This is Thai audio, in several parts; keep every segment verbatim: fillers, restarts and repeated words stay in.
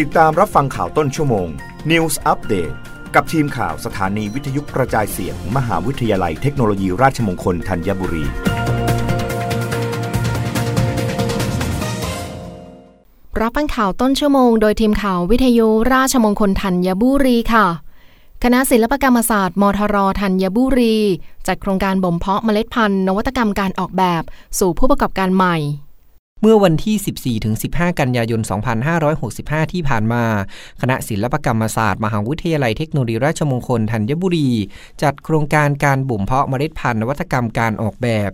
ติดตามรับฟังข่าวต้นชั่วโมง News Update กับทีมข่าวสถานีวิทยุกระจายเสียง มหาวิทยาลัยเทคโนโลยีราชมงคลธัญบุรีรับฟังข่าวต้นชั่วโมงโดยทีมข่าววิทยุราชมงคลธัญบุรีค่ะคณะศิลปกรรมศาสตร์มทรธัญบุรีจัดโครงการบ่มเพาะเมล็ดพันธุ์นวัตกรรมการออกแบบสู่ผู้ประกอบการใหม่เมื่อวันที่ สิบสี่ถึงสิบห้า กันยายน สองพันห้าร้อยหกสิบห้า ที่ผ่านมาคณะศิลปกรรมศาสตร์มหาวิทยาลัยเทคโนโลยีราชมงคลธัญบุรีจัดโครงการการบ่มเพาะเมล็ดพันธุ์นวัตกรรมการออกแบบ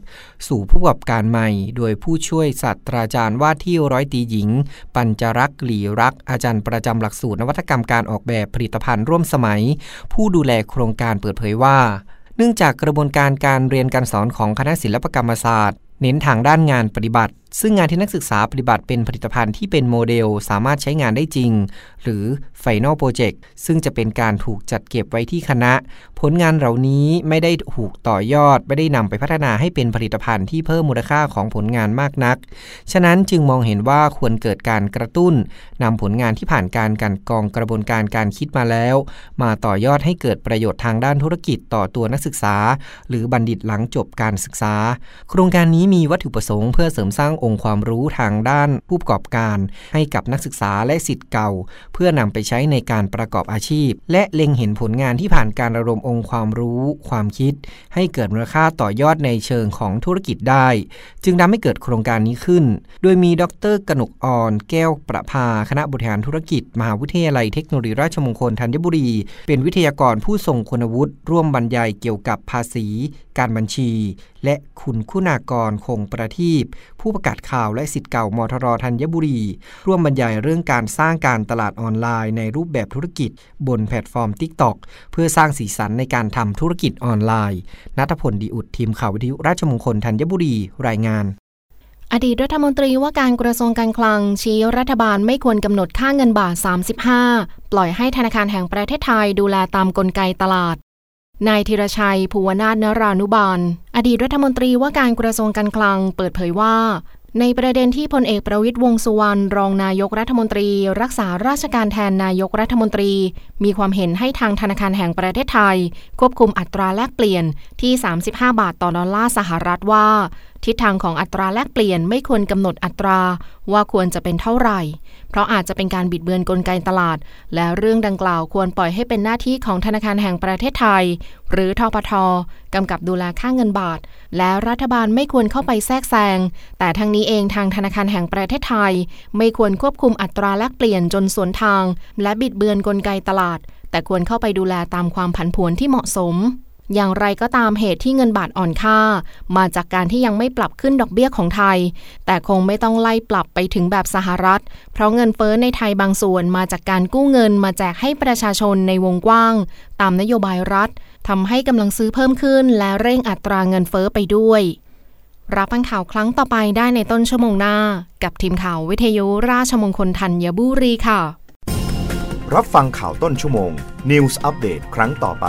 สู่ผู้ประกอบการใหม่โดยผู้ช่วยศาสตราจารย์ว่าที่ร้อยตรีหญิงปัญจรักษ์หลีรักอาจารย์ประจำหลักสูตรนวัตกรรมการออกแบบผลิตภัณฑ์ร่วมสมัยผู้ดูแลโครงการเปิดเผยว่าเนื่องจากกระบวนการการเรียนการสอนของคณะศิลปกรรมศาสตร์เน้นทางด้านงานปฏิบัติซึ่งงานที่นักศึกษาปฏิบัติเป็นผลิตภัณฑ์ที่เป็นโมเดลสามารถใช้งานได้จริงหรือ Final Project ซึ่งจะเป็นการถูกจัดเก็บไว้ที่คณะผลงานเหล่านี้ไม่ได้ถูกต่อยอดไม่ได้นำไปพัฒนาให้เป็นผลิตภัณฑ์ที่เพิ่มมูลค่าของผลงานมากนักฉะนั้นจึงมองเห็นว่าควรเกิดการกระตุ้นนำผลงานที่ผ่านการกลั่นกรองกระบวนการการคิดมาแล้วมาต่อยอดให้เกิดประโยชน์ทางด้านธุรกิจต่อตัวนักศึกษาหรือบัณฑิตหลังจบการศึกษาโครงการนี้มีวัตถุประสงค์เพื่อเสริมสร้างองค์ความรู้ทางด้านผู้ประกอบการให้กับนักศึกษาและศิษย์เก่าเพื่อนำไปใช้ในการประกอบอาชีพและเล็งเห็นผลงานที่ผ่านการระดมองค์ความรู้ความคิดให้เกิดมูลค่าต่อยอดในเชิงของธุรกิจได้จึงทำให้เกิดโครงการนี้ขึ้นโดยมีดร.กนกอรแก้วประภาคณะบริหารธุรกิจมหาวิทยาลัยเทคโนโลยีราชมงคลธัญบุรีเป็นวิทยากรผู้ทรงคุณวุฒิร่วมบรรยายเกี่ยวกับภาษีการบัญชีและคุณคุณากรคงประทีปผู้ประกาศข่าวและศิษย์เก่ามทรธัญบุรีร่วมบรรยายเรื่องการสร้างการตลาดออนไลน์ในรูปแบบธุรกิจบนแพลตฟอร์ม TikTok เพื่อสร้างสีสันในการทำธุรกิจออนไลน์ณัฐพล ดีอุดทีมข่าววิทยุราชมงคลธัญบุรีรายงานอดีตรัฐมนตรีว่าการกระทรวงการคลังชี้รัฐบาลไม่ควรกำหนดค่าเงินบาทสามสิบห้าปล่อยให้ธนาคารแห่งประเทศไทยดูแลตามกลไกตลาดนายธีรชัยภูวนาถนรานุบาลอดีตรัฐมนตรีว่าการกระทรวงการคลังเปิดเผยว่าในประเด็นที่พลเอกประวิตรวงษ์สุวรรณรองนายกรัฐมนตรีรักษาราชการแทนนายกรัฐมนตรีมีความเห็นให้ทางธนาคารแห่งประเทศไทยควบคุมอัตราแลกเปลี่ยนที่สามสิบห้าบาทต่อดอลลาร์สหรัฐว่าทิศทางของอัตราแลกเปลี่ยนไม่ควรกำหนดอัตราว่าควรจะเป็นเท่าไหร่เพราะอาจจะเป็นการบิดเบือนกลไกตลาดและเรื่องดังกล่าวควรปล่อยให้เป็นหน้าที่ของธนาคารแห่งประเทศไทยหรือธปท.กำกับดูแลค่าเงินบาทและรัฐบาลไม่ควรเข้าไปแทรกแซงแต่ทั้งนี้เองทางธนาคารแห่งประเทศไทยไม่ควรควบคุมอัตราแลกเปลี่ยนจนสวนทางและบิดเบือนกลไกตลาดแต่ควรเข้าไปดูแลตามความผันผวนที่เหมาะสมอย่างไรก็ตามเหตุที่เงินบาทอ่อนค่ามาจากการที่ยังไม่ปรับขึ้นดอกเบี้ยของไทยแต่คงไม่ต้องไล่ปรับไปถึงแบบสหรัฐเพราะเงินเฟ้อในไทยบางส่วนมาจากการกู้เงินมาแจกให้ประชาชนในวงกว้างตามนโยบายรัฐทำให้กำลังซื้อเพิ่มขึ้นและเร่งอัตราเงินเฟ้อไปด้วยรับฟังข่าวครั้งต่อไปได้ในต้นชั่วโมงหน้ากับทีมข่าววิทยุราชมงคลธัญบุรีค่ะรับฟังข่าวต้นชั่วโมง News Update ครั้งต่อไป